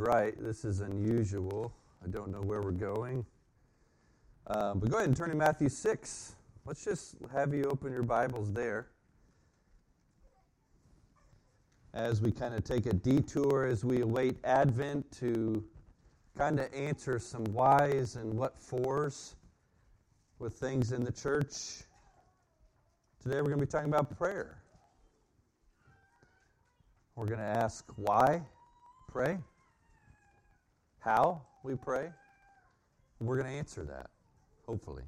right. This is unusual. I don't know where we're going. But go ahead and turn to Matthew 6. Let's just have you open your Bibles there as we kind of take a detour as we await Advent to kind of answer some whys and what fors with things in the church. Today we're going to be talking about prayer. We're going to ask why pray, how we pray. We're going to answer that, hopefully.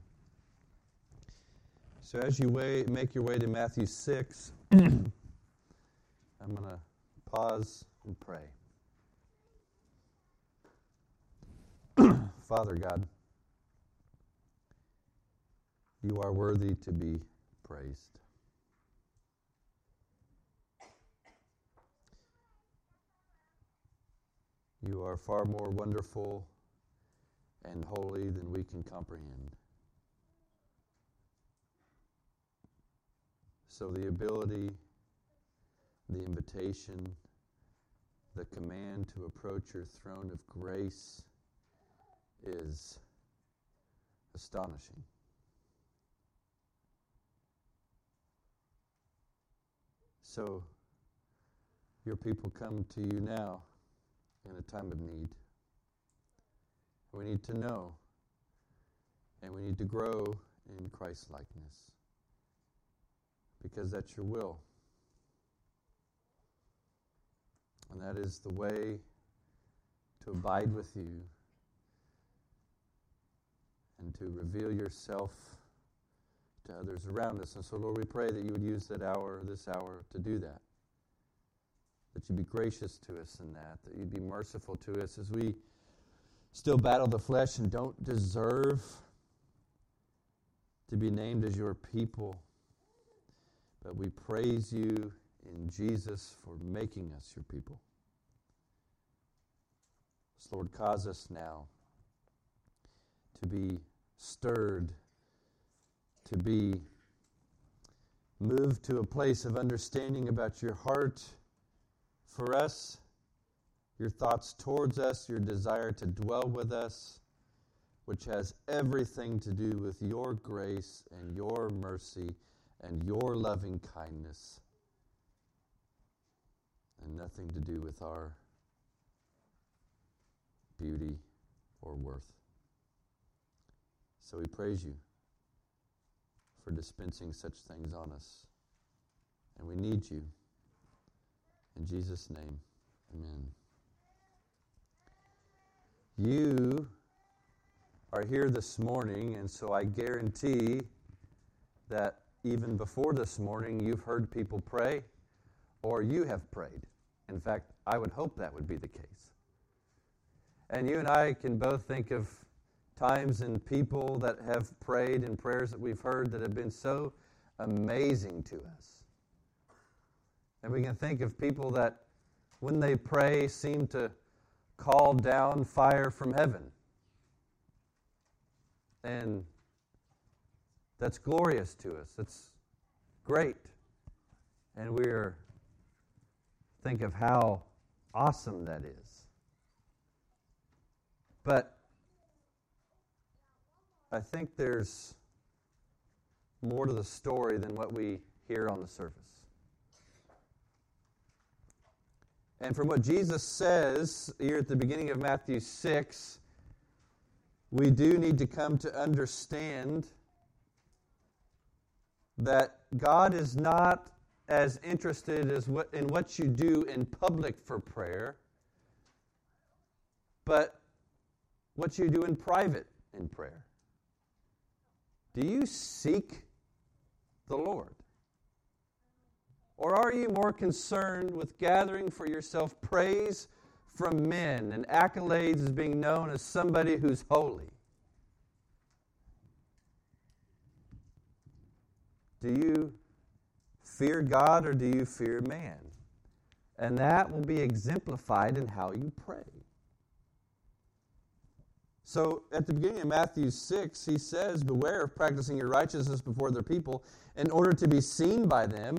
So as you make your way to Matthew 6, I'm going to pause and pray. Father God, you are worthy to be praised. You are far more wonderful and holy than we can comprehend. So the ability, the invitation, the command to approach your throne of grace is astonishing. So your people come to you now in a time of need. We need to know, and we need to grow in Christ-likeness, because that's your will. And that is the way to abide with you and to reveal yourself to others around us. And so, Lord, we pray that you would use this hour, to do that, that you'd be gracious to us in that you'd be merciful to us as we still battle the flesh and don't deserve to be named as your people. But we praise you in Jesus for making us your people. So Lord, cause us now to be stirred, to be moved to a place of understanding about your heart for us, your thoughts towards us, your desire to dwell with us, which has everything to do with your grace and your mercy and your loving kindness, and nothing to do with our beauty or worth. So we praise you for dispensing such things on us, and we need you. In Jesus' name, amen. You are here this morning, and so I guarantee that even before this morning, you've heard people pray, or you have prayed. In fact, I would hope that would be the case. And you and I can both think of times and people that have prayed and prayers that we've heard that have been so amazing to us. And we can think of people that, when they pray, seem to call down fire from heaven. And that's glorious to us. That's great. And we're think of how awesome that is. But I think there's more to the story than what we hear on the surface. And from what Jesus says here at the beginning of Matthew 6, we do need to come to understand that God is not as interested in what you do in public for prayer, but what you do in private in prayer. Do you seek the Lord? Or are you more concerned with gathering for yourself praise from men and accolades as being known as somebody who's holy? Do you fear God or do you fear man? And that will be exemplified in how you pray. So at the beginning of Matthew 6, he says, "Beware of practicing your righteousness before their people in order to be seen by them,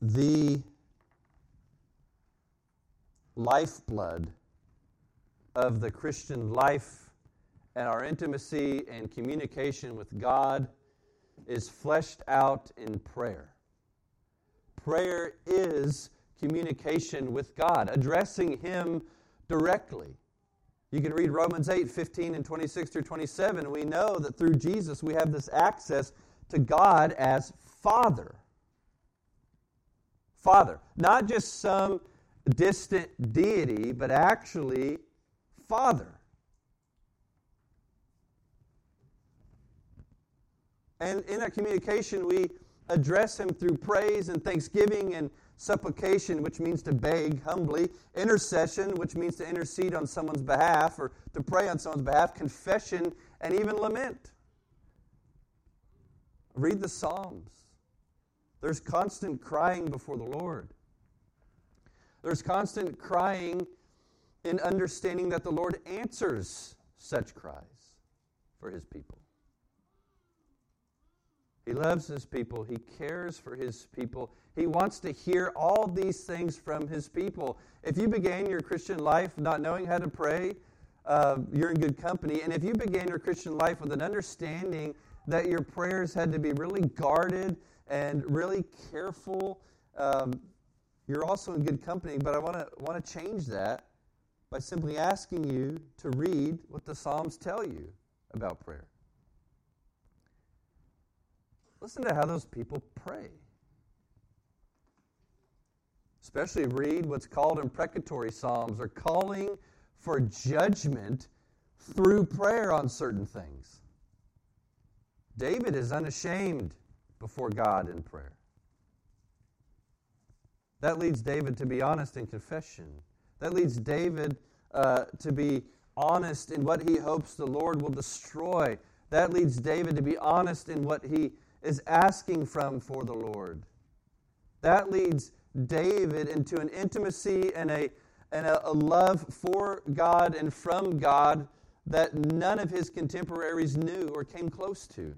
The lifeblood of the Christian life and our intimacy and communication with God is fleshed out in prayer. Prayer is communication with God, addressing Him directly. You can read Romans 8, 15 and 26 through 27. We know that through Jesus we have this access to God as Father. Father, not just some distant deity, but actually Father. And in our communication, we address Him through praise and thanksgiving and supplication, which means to beg humbly, intercession, which means to intercede on someone's behalf or to pray on someone's behalf, confession, and even lament. Read the Psalms. There's constant crying before the Lord. There's constant crying in understanding that the Lord answers such cries for His people. He loves His people. He cares for His people. He wants to hear all these things from His people. If you began your Christian life not knowing how to pray, you're in good company. And if you began your Christian life with an understanding that your prayers had to be really guarded and really careful, you're also in good company. But I want to change that by simply asking you to read what the Psalms tell you about prayer. Listen to how those people pray. Especially read what's called imprecatory psalms, or calling for judgment through prayer on certain things. David is unashamed before God in prayer. That leads David to be honest in confession. That leads David to be honest in what he hopes the Lord will destroy. That leads David to be honest in what he is asking for the Lord. That leads David into an intimacy and a love for God and from God that none of his contemporaries knew or came close to.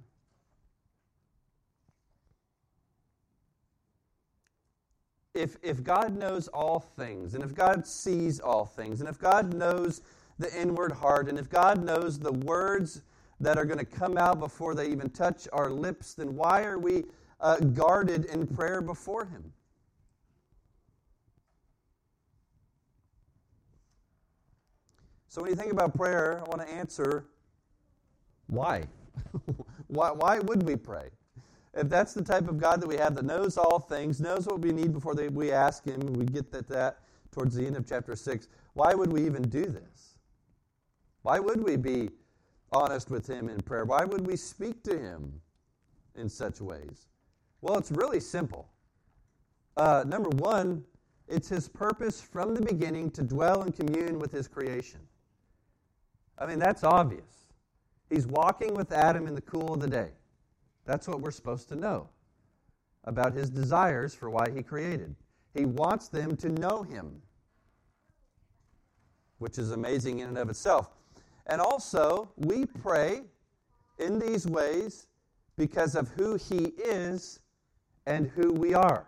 If God knows all things, and if God sees all things, and if God knows the inward heart, and if God knows the words that are going to come out before they even touch our lips, then why are we guarded in prayer before Him? So when you think about prayer, I want to answer, why? Why would we pray? If that's the type of God that we have, that knows all things, knows what we need before we ask Him, we get that towards the end of chapter 6, why would we even do this? Why would we be honest with Him in prayer? Why would we speak to Him in such ways? Well, it's really simple. Number one, it's His purpose from the beginning to dwell and commune with His creation. I mean, that's obvious. He's walking with Adam in the cool of the day. That's what we're supposed to know about His desires for why He created. He wants them to know Him, which is amazing in and of itself. And also, we pray in these ways because of who He is and who we are.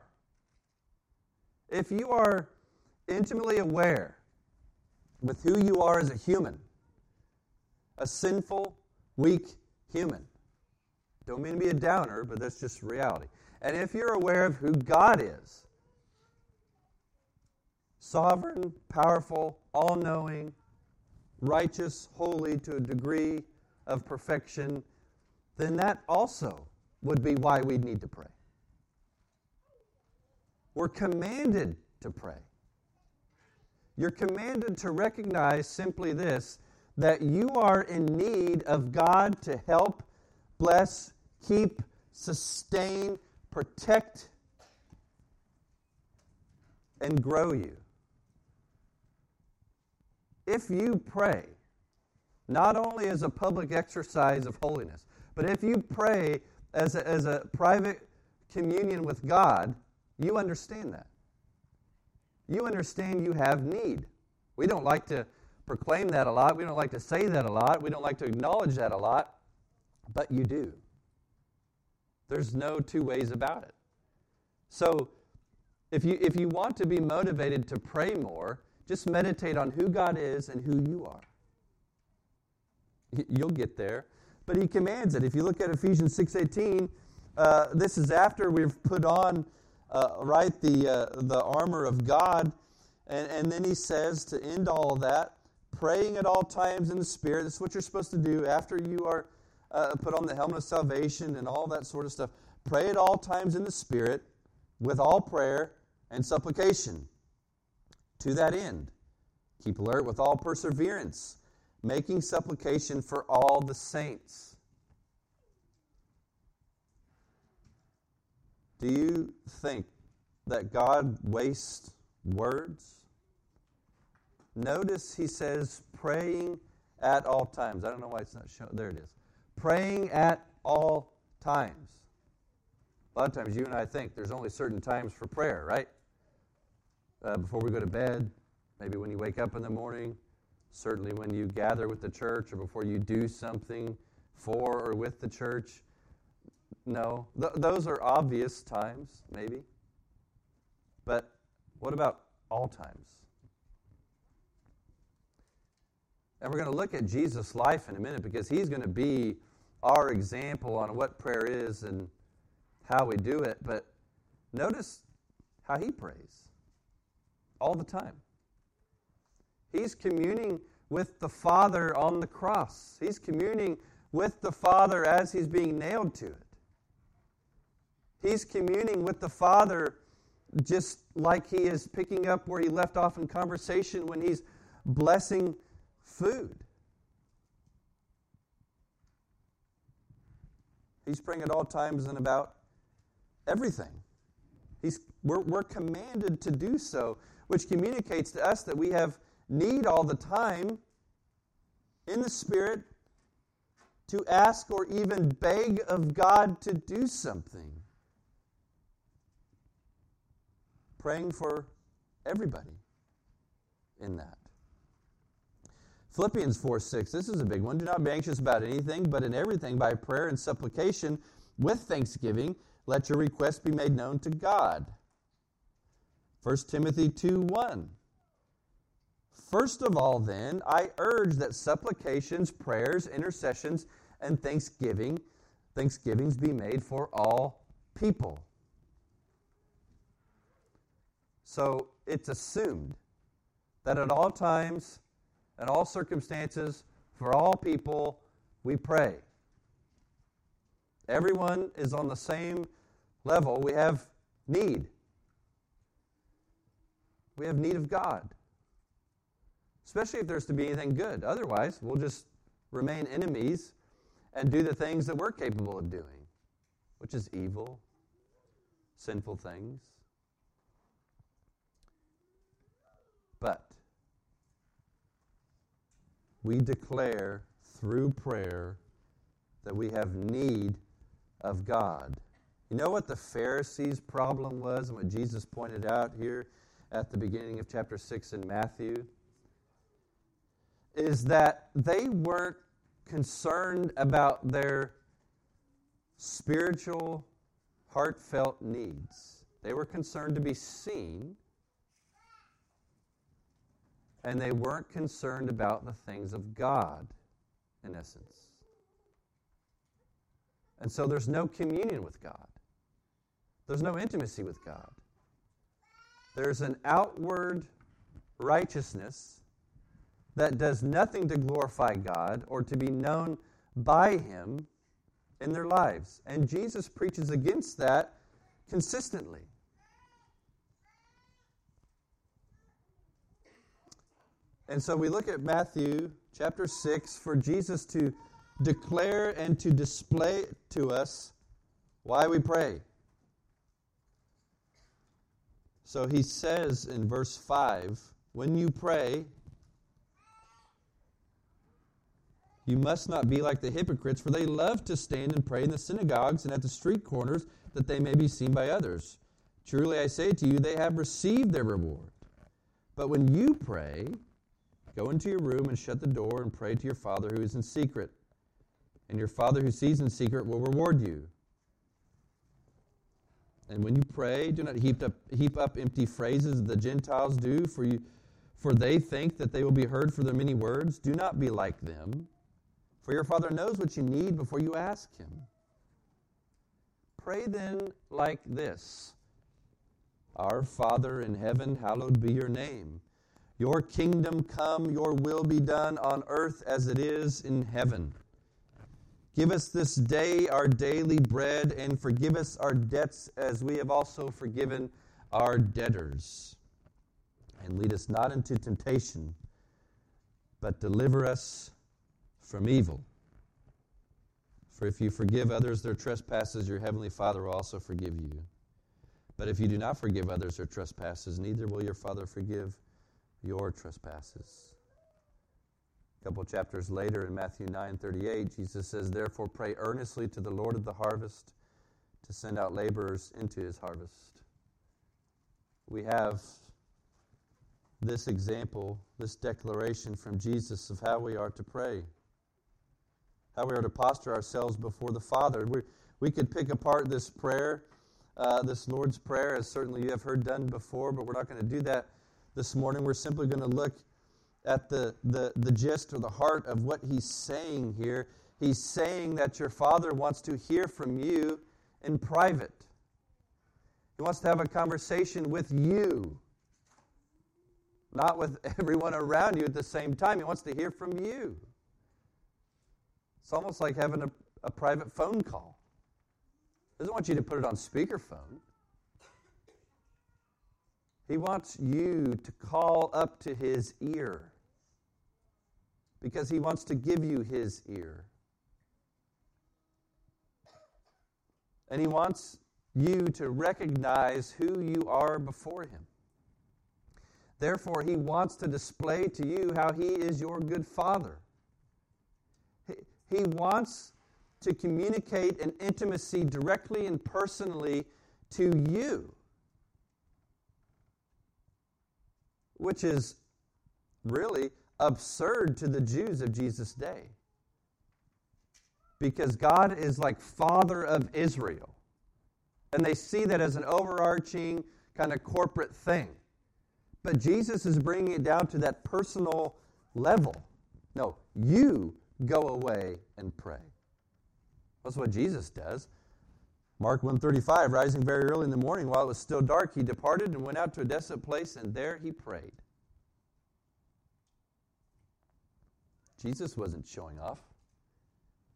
If you are intimately aware with who you are as a human, a sinful, weak human, don't mean to be a downer, but that's just reality. And if you're aware of who God is, sovereign, powerful, all-knowing, righteous, holy to a degree of perfection, then that also would be why we need to pray. We're commanded to pray. You're commanded to recognize simply this, that you are in need of God to help, bless, keep, sustain, protect, and grow you. if you pray, not only as a public exercise of holiness, but if you pray as a private communion with God, you understand that. You understand you have need. We don't like to proclaim that a lot. We don't like to say that a lot. We don't like to acknowledge that a lot. But you do. There's no two ways about it. So if you want to be motivated to pray more, just meditate on who God is and who you are. You'll get there. But he commands it. If you look at Ephesians 6:18, this is after we've put on the armor of God. And then he says, to end all of that, praying at all times in the Spirit. That's what you're supposed to do after you are put on the helmet of salvation and all that sort of stuff. Pray at all times in the Spirit with all prayer and supplication. To that end, keep alert with all perseverance, making supplication for all the saints. Do you think that God wastes words? Notice he says praying at all times. I don't know why it's not shown. There it is. Praying at all times. A lot of times you and I think there's only certain times for prayer, right? Before we go to bed, maybe when you wake up in the morning, certainly when you gather with the church or before you do something for or with the church. No, those are obvious times, maybe. But what about all times? And we're going to look at Jesus' life in a minute because he's going to be our example on what prayer is and how we do it. But notice how he prays all the time. He's communing with the Father on the cross. He's communing with the Father as he's being nailed to it. He's communing with the Father just like he is picking up where he left off in conversation when he's blessing food. He's praying at all times and about everything. We're commanded to do so, which communicates to us that we have need all the time in the Spirit to ask or even beg of God to do something. Praying for everybody in that. Philippians 4:6, this is a big one. Do not be anxious about anything, but in everything by prayer and supplication with thanksgiving, let your requests be made known to God. 1 Timothy 2:1. First of all, then, I urge that supplications, prayers, intercessions, and thanksgivings be made for all people. So it's assumed that at all times, at all circumstances, for all people, we pray. Everyone is on the same level. We have need. We have need of God. Especially if there's to be anything good. Otherwise, we'll just remain enemies and do the things that we're capable of doing, which is evil, sinful things. But we declare through prayer that we have need of God. You know what the Pharisees' problem was and what Jesus pointed out here at the beginning of chapter 6 in Matthew? Is that they weren't concerned about their spiritual, heartfelt needs. They were concerned to be seen, and they weren't concerned about the things of God, in essence. And so there's no communion with God. There's no intimacy with God. There's an outward righteousness that does nothing to glorify God or to be known by Him in their lives. And Jesus preaches against that consistently. And so we look at Matthew chapter 6 for Jesus to declare and to display to us why we pray. So he says in verse 5, when you pray, You must not be like the hypocrites, for they love to stand and pray in the synagogues and at the street corners, that they may be seen by others. Truly I say to you, they have received their reward. But when you pray, go into your room and shut the door and pray to your Father who is in secret. And your Father who sees in secret will reward you. And when you pray, do not heap up empty phrases as the Gentiles do, for they think that they will be heard for their many words. Do not be like them, for your Father knows what you need before you ask Him. Pray then like this: Our Father in heaven, hallowed be your name. Your kingdom come, your will be done on earth as it is in heaven. Give us this day our daily bread, and forgive us our debts as we have also forgiven our debtors. And lead us not into temptation, but deliver us from evil. For if you forgive others their trespasses, your heavenly Father will also forgive you. But if you do not forgive others their trespasses, neither will your Father forgive your trespasses. A couple chapters later in Matthew 9:38, Jesus says, Therefore pray earnestly to the Lord of the harvest to send out laborers into his harvest. We have this example, this declaration from Jesus of how we are to pray, how we are to posture ourselves before the Father. We could pick apart this prayer, this Lord's Prayer, as certainly you have heard done before, but we're not going to do that this morning. We're simply going to look at the gist or the heart of what he's saying here. He's saying that your Father wants to hear from you in private. He wants to have a conversation with you, not with everyone around you at the same time. He wants to hear from you. It's almost like having a private phone call. He doesn't want you to put it on speakerphone. He wants you to call up to his ear because he wants to give you his ear. And he wants you to recognize who you are before him. Therefore, he wants to display to you how he is your good Father. He wants to communicate an intimacy directly and personally to you, which is really absurd to the Jews of Jesus' day, because God is like Father of Israel, and they see that as an overarching kind of corporate thing. But Jesus is bringing it down to that personal level. No, you go away and pray. That's what Jesus does. Mark 1:35, rising very early in the morning while it was still dark, he departed and went out to a desolate place, and there he prayed. Jesus wasn't showing off.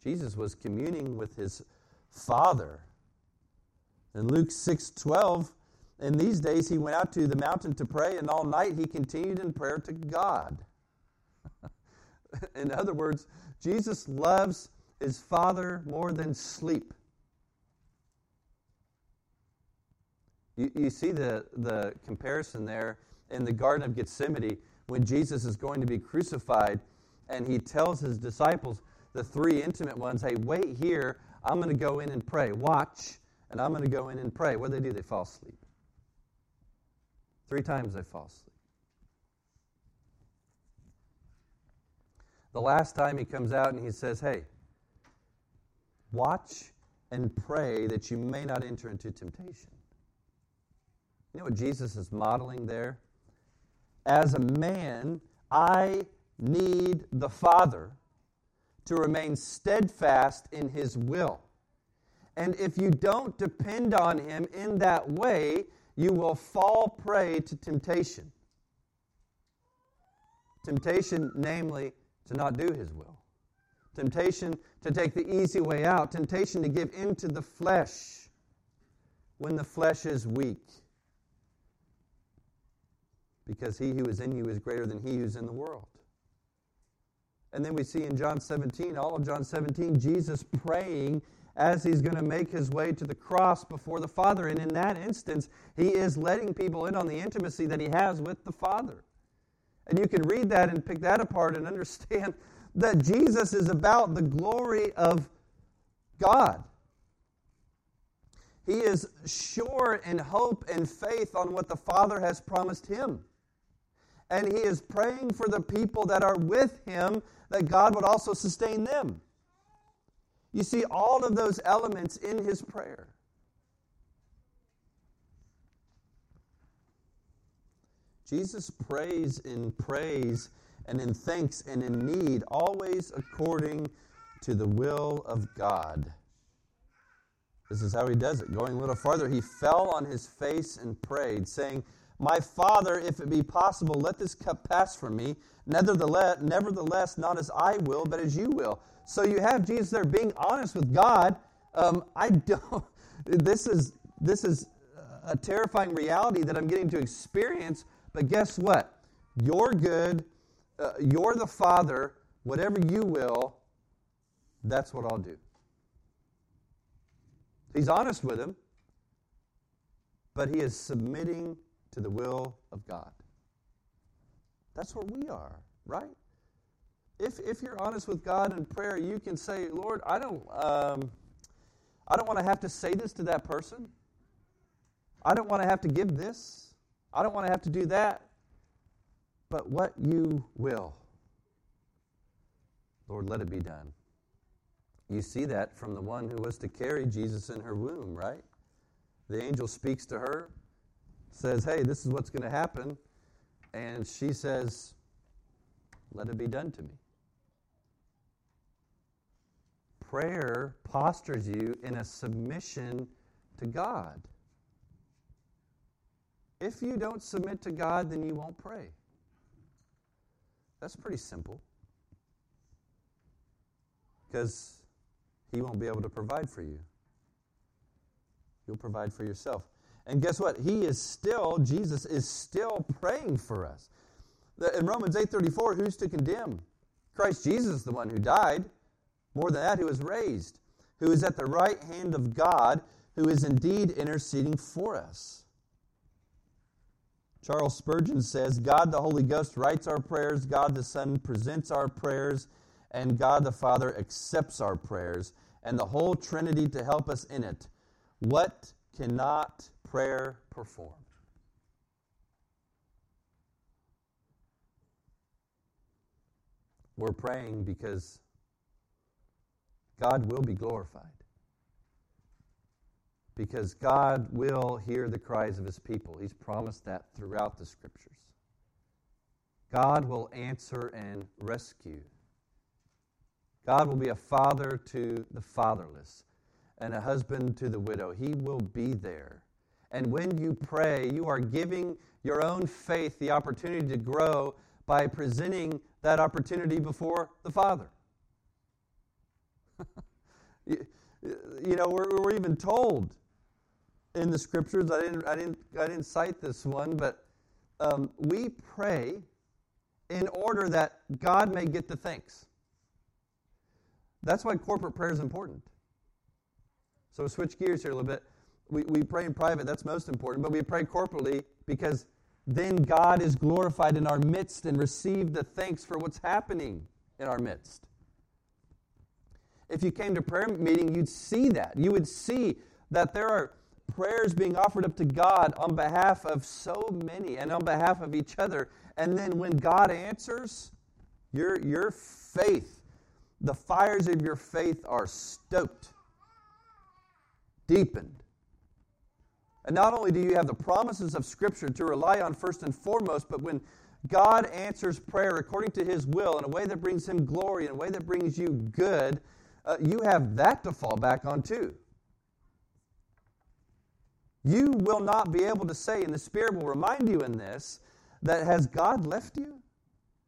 Jesus was communing with his Father. In Luke 6:12, in these days he went out to the mountain to pray, and all night he continued in prayer to God. In other words, Jesus loves his Father more than sleep. You see the comparison there in the Garden of Gethsemane when Jesus is going to be crucified, and he tells his disciples, the three intimate ones, hey, wait here, I'm going to go in and pray. Watch, and I'm going to go in and pray. What do? They fall asleep. 3 times they fall asleep. The last time he comes out and he says, hey, watch and pray that you may not enter into temptation. You know what Jesus is modeling there? As a man, I need the Father to remain steadfast in his will. And if you don't depend on him in that way, you will fall prey to temptation. Temptation, namely, to not do his will. Temptation to take the easy way out. Temptation to give in to the flesh when the flesh is weak. Because he who is in you is greater than he who is in the world. And then we see in John 17, all of John 17, Jesus praying as he's going to make his way to the cross before the Father. And in that instance, he is letting people in on the intimacy that he has with the Father. And you can read that and pick that apart and understand that Jesus is about the glory of God. He is sure in hope and faith on what the Father has promised him. And he is praying for the people that are with him that God would also sustain them. You see all of those elements in his prayer. Jesus prays in praise and in thanks and in need, always according to the will of God. This is how he does it. Going a little farther, he fell on his face and prayed, saying, "My Father, if it be possible, let this cup pass from me. Nevertheless, not as I will, but as you will." So you have Jesus there being honest with God. This is a terrifying reality that I'm getting to experience. But guess what? You're good. You're the Father. Whatever you will, that's what I'll do. He's honest with him, but he is submitting to the will of God. That's where we are, right? If you're honest with God in prayer, you can say, "Lord, I don't want to have to say this to that person. I don't want to have to give this. I don't want to have to do that. But what you will, Lord, let it be done." You see that from the one who was to carry Jesus in her womb, right? The angel speaks to her, says, "Hey, this is what's going to happen." And she says, "Let it be done to me." Prayer postures you in a submission to God. If you don't submit to God, then you won't pray. That's pretty simple. Because he won't be able to provide for you. You'll provide for yourself. And guess what? Jesus is still praying for us. In Romans 8:34, who's to condemn? Christ Jesus, the one who died. More than that, who was raised. Who is at the right hand of God, who is indeed interceding for us. Charles Spurgeon says, "God the Holy Ghost writes our prayers, God the Son presents our prayers, and God the Father accepts our prayers, and the whole Trinity to help us in it. What cannot prayer perform?" We're praying because God will be glorified. Because God will hear the cries of his people. He's promised that throughout the Scriptures. God will answer and rescue. God will be a father to the fatherless and a husband to the widow. He will be there. And when you pray, you are giving your own faith the opportunity to grow by presenting that opportunity before the Father. We're even told in the Scriptures, I didn't cite this one, but we pray in order that God may get the thanks. That's why corporate prayer is important. So switch gears here a little bit. We pray in private, that's most important, but we pray corporately because then God is glorified in our midst and receive the thanks for what's happening in our midst. If you came to prayer meeting, you'd see that. You would see that there are prayers being offered up to God on behalf of so many and on behalf of each other. And then when God answers, your faith, the fires of your faith are stoked, deepened. And not only do you have the promises of Scripture to rely on first and foremost, but when God answers prayer according to his will in a way that brings him glory, in a way that brings you good, you have that to fall back on too. You will not be able to say, and the Spirit will remind you in this, that has God left you?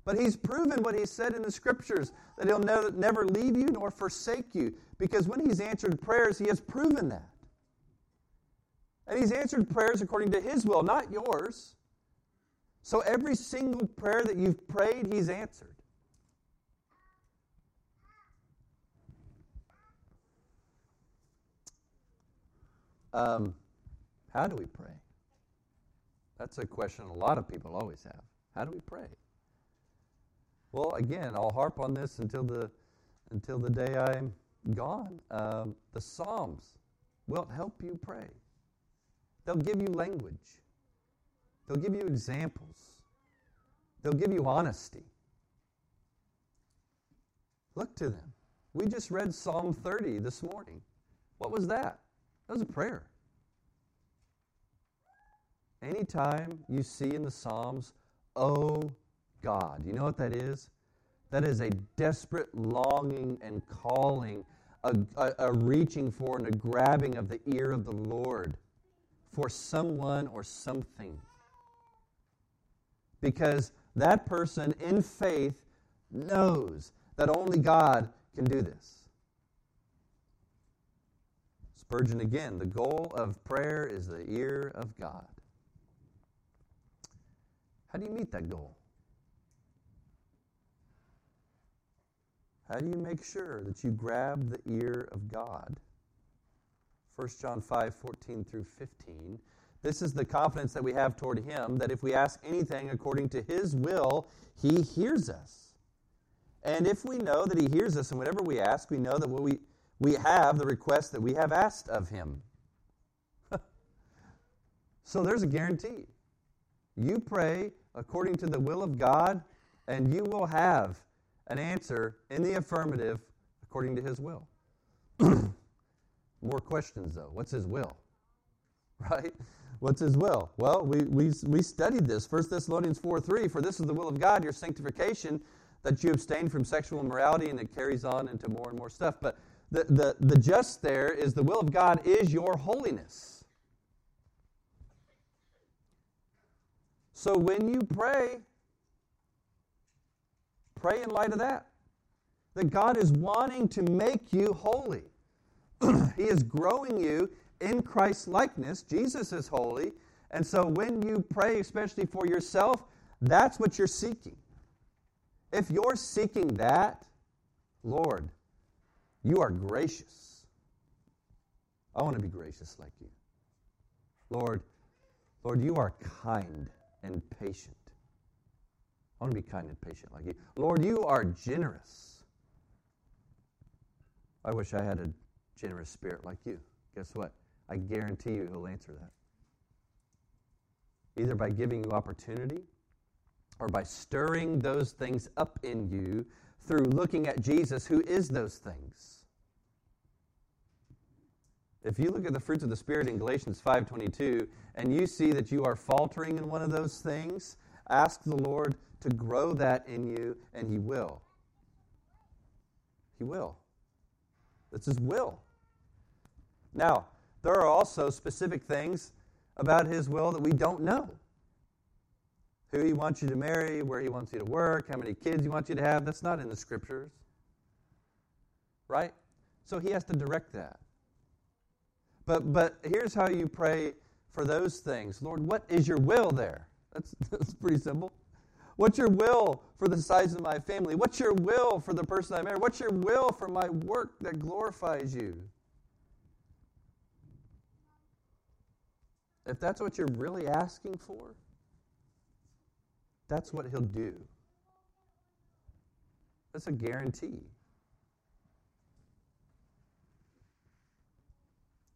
But he's proven what he said in the Scriptures, that he'll never leave you nor forsake you. Because when he's answered prayers, he has proven that. And he's answered prayers according to his will, not yours. So every single prayer that you've prayed, he's answered. How do we pray? That's a question a lot of people always have. How do we pray? Well, again, I'll harp on this until the day I'm gone. The Psalms will help you pray. They'll give you language. They'll give you examples. They'll give you honesty. Look to them. We just read Psalm 30 this morning. What was that? That was a prayer. Anytime you see in the Psalms, "Oh God," you know what that is? That is a desperate longing and calling, a reaching for and a grabbing of the ear of the Lord for someone or something. Because that person in faith knows that only God can do this. Spurgeon again, the goal of prayer is the ear of God. How do you meet that goal? How do you make sure that you grab the ear of God? 1 John 5:14 through 15. This is the confidence that we have toward Him, that if we ask anything according to His will, He hears us. And if we know that He hears us in whatever we ask, we know that we have the request that we have asked of Him. So there's a guarantee. You pray according to the will of God, and you will have an answer in the affirmative according to His will. More questions, though. What's His will? Right? What's His will? Well, we studied this. 1 Thessalonians 4:3, for this is the will of God, your sanctification, that you abstain from sexual immorality, and it carries on into more and more stuff. But the just there is the will of God is your holiness. So when you pray, pray in light of that God is wanting to make you holy. He is growing you in Christ's likeness. Jesus is holy. And so when you pray, especially for yourself, that's what you're seeking. If you're seeking that, Lord, You are gracious. I want to be gracious like You. Lord, You are kind and patient. I want to be kind and patient like You. Lord, You are generous. I wish I had a generous spirit like You. Guess what? I guarantee you He'll answer that. Either by giving you opportunity or by stirring those things up in you through looking at Jesus, who is those things. If you look at the fruits of the Spirit in Galatians 5:22 and you see that you are faltering in one of those things, ask the Lord to grow that in you, and He will. He will. That's His will. Now, there are also specific things about His will that we don't know. Who He wants you to marry, where He wants you to work, how many kids He wants you to have. That's not in the Scriptures. Right? So He has to direct that. But here's how you pray for those things. Lord, what is Your will there? That's pretty simple. What's Your will for the size of my family? What's Your will for the person I marry? What's Your will for my work that glorifies You? If that's what you're really asking for, that's what He'll do. That's a guarantee.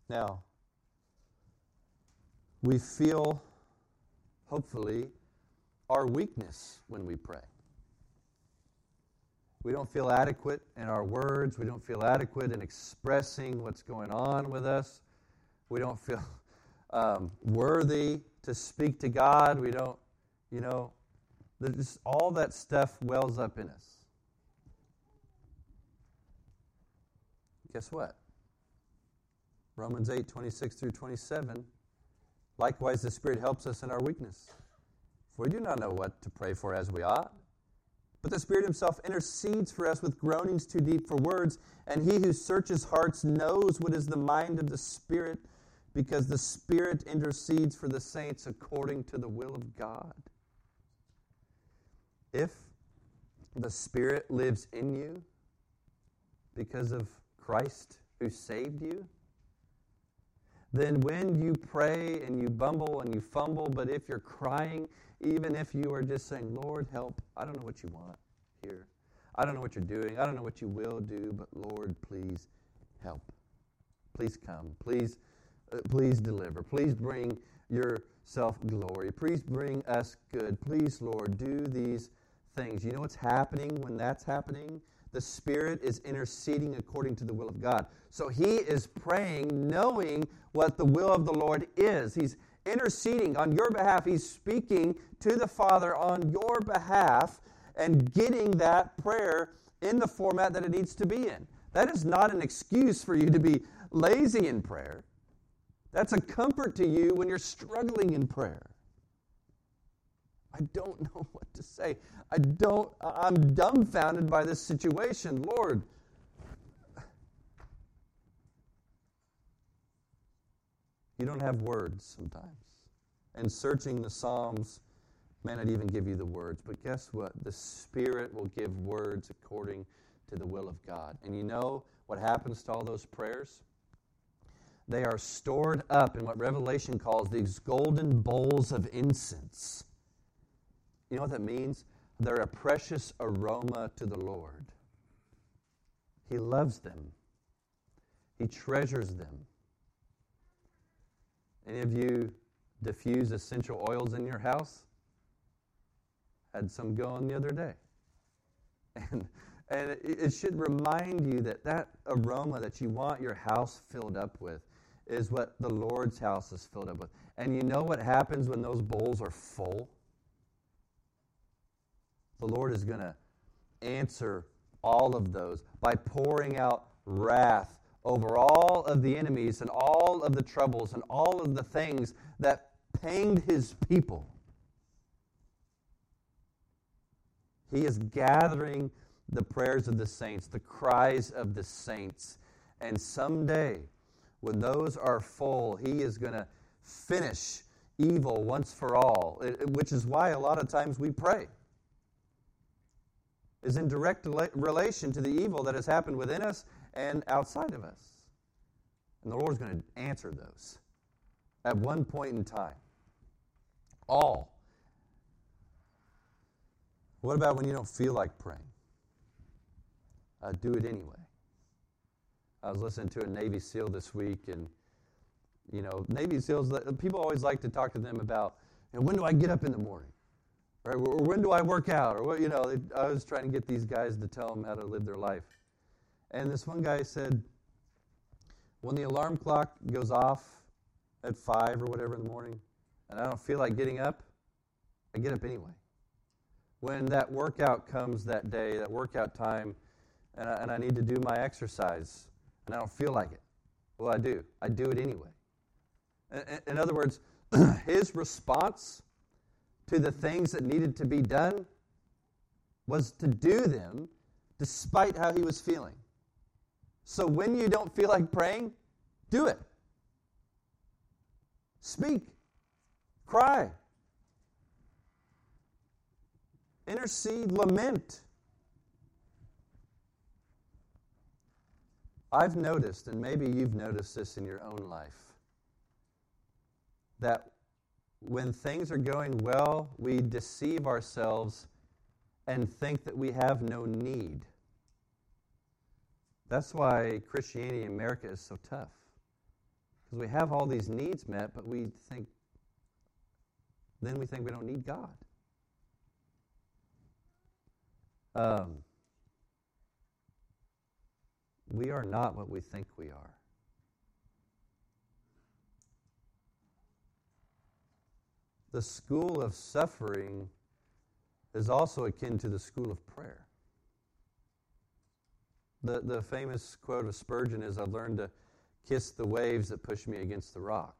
Now, we feel, hopefully, our weakness when we pray. We don't feel adequate in our words. We don't feel adequate in expressing what's going on with us. We don't feel worthy to speak to God. We don't, all that stuff wells up in us. Guess what? Romans 8:26 through 27. Likewise, the Spirit helps us in our weakness. For we do not know what to pray for as we ought. But the Spirit Himself intercedes for us with groanings too deep for words, and He who searches hearts knows what is the mind of the Spirit, because the Spirit intercedes for the saints according to the will of God. If the Spirit lives in you because of Christ who saved you, then when you pray and you bumble and you fumble, but if you're crying, even if you are just saying, Lord, help, I don't know what You want, here. I don't know what you're doing. I don't know what you will do, but Lord, please help. Please come. Please, please deliver. Please bring your self-glory. Please bring us good. Please, Lord, do these things. You know what's happening when that's happening? The Spirit is interceding according to the will of God. So he is praying, knowing what the will of the Lord is. He's interceding on your behalf. He's speaking to the Father on your behalf and getting that prayer in the format that it needs to be in. That is not an excuse for you to be lazy in prayer. That's a comfort to you when you're struggling in prayer. I don't know what to say. I'm dumbfounded by this situation. Lord, you don't have words sometimes. And searching the Psalms may not even give you the words. But guess what? The Spirit will give words according to the will of God. And you know what happens to all those prayers? They are stored up in what Revelation calls these golden bowls of incense. You know what that means? They're a precious aroma to the Lord. He loves them. He treasures them. Any of you diffuse essential oils in your house? Had some going the other day. And it should remind you that aroma that you want your house filled up with is what the Lord's house is filled up with. And you know what happens when those bowls are full? The Lord is going to answer all of those by pouring out wrath over all of the enemies and all of the troubles and all of the things that pained his people. He is gathering the prayers of the saints, the cries of the saints. And someday, when those are full, he is going to finish evil once for all, which is why a lot of times we pray. Is in direct relation to the evil that has happened within us and outside of us. And the Lord's going to answer those at one point in time. All. What about when you don't feel like praying? Do it anyway. I was listening to a Navy SEAL this week, and, you know, Navy SEALs, people always like to talk to them about, and when do I get up in the morning? Right, or when do I work out? Or, you know, I was trying to get these guys to tell them how to live their life. And this one guy said, when the alarm clock goes off at 5 or whatever in the morning, and I don't feel like getting up, I get up anyway. When that workout comes that day, that workout time, and I need to do my exercise, and I don't feel like it, well, I do it anyway. In other words, his response to the things that needed to be done was to do them despite how he was feeling. So when you don't feel like praying, do it. Speak. Cry. Intercede. Lament. I've noticed, and maybe you've noticed this in your own life, that when things are going well, we deceive ourselves and think that we have no need. That's why Christianity in America is so tough. Because we have all these needs met, but we think we don't need God. We are not what we think we are. The school of suffering is also akin to the school of prayer. The famous quote of Spurgeon is, I've learned to kiss the waves that push me against the rock.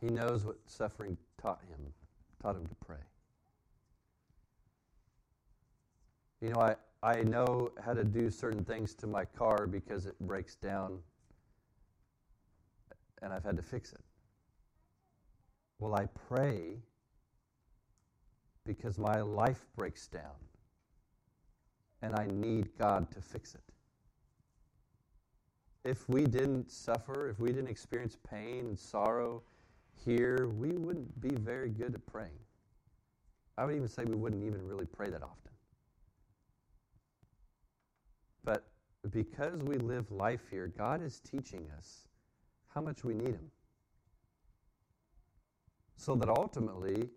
He knows what suffering taught him to pray. You know, I know how to do certain things to my car because it breaks down and I've had to fix it. Well, I pray because my life breaks down and I need God to fix it. If we didn't suffer, if we didn't experience pain and sorrow here, we wouldn't be very good at praying. I would even say we wouldn't even really pray that often. But because we live life here, God is teaching us how much we need Him. So that ultimately,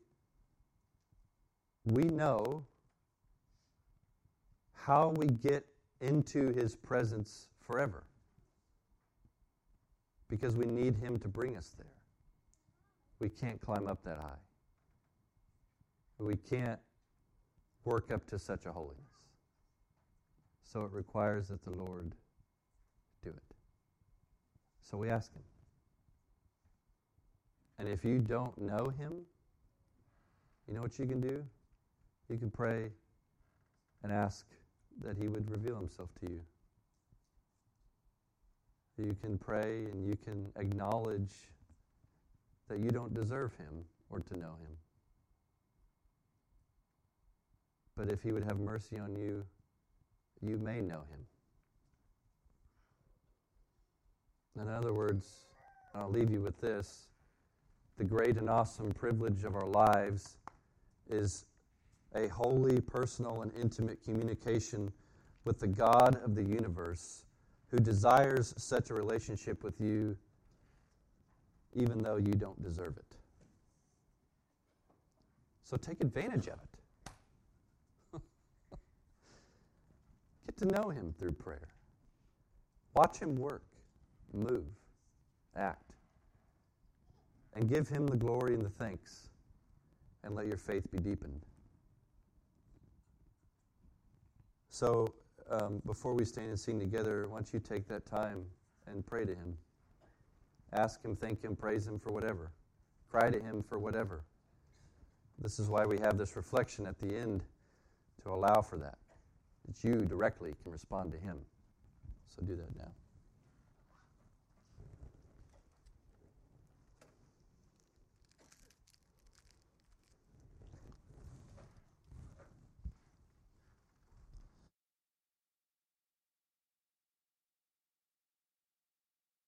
we know how we get into His presence forever. Because we need Him to bring us there. We can't climb up that high. We can't work up to such a holiness. So it requires that the Lord do it. So we ask Him. And if you don't know Him, you know what you can do? You can pray and ask that He would reveal Himself to you. You can pray and you can acknowledge that you don't deserve Him or to know Him. But if He would have mercy on you, you may know Him. In other words, I'll leave you with this. The great and awesome privilege of our lives is a holy, personal, and intimate communication with the God of the universe, who desires such a relationship with you, even though you don't deserve it. So take advantage of it. Get to know Him through prayer. Watch Him work, move, act, and give Him the glory and the thanks, and let your faith be deepened. So, before we stand and sing together, why don't you take that time and pray to Him. Ask Him, thank Him, praise Him for whatever. Cry to Him for whatever. This is why we have this reflection at the end, to allow for that. That you directly can respond to Him. So do that now.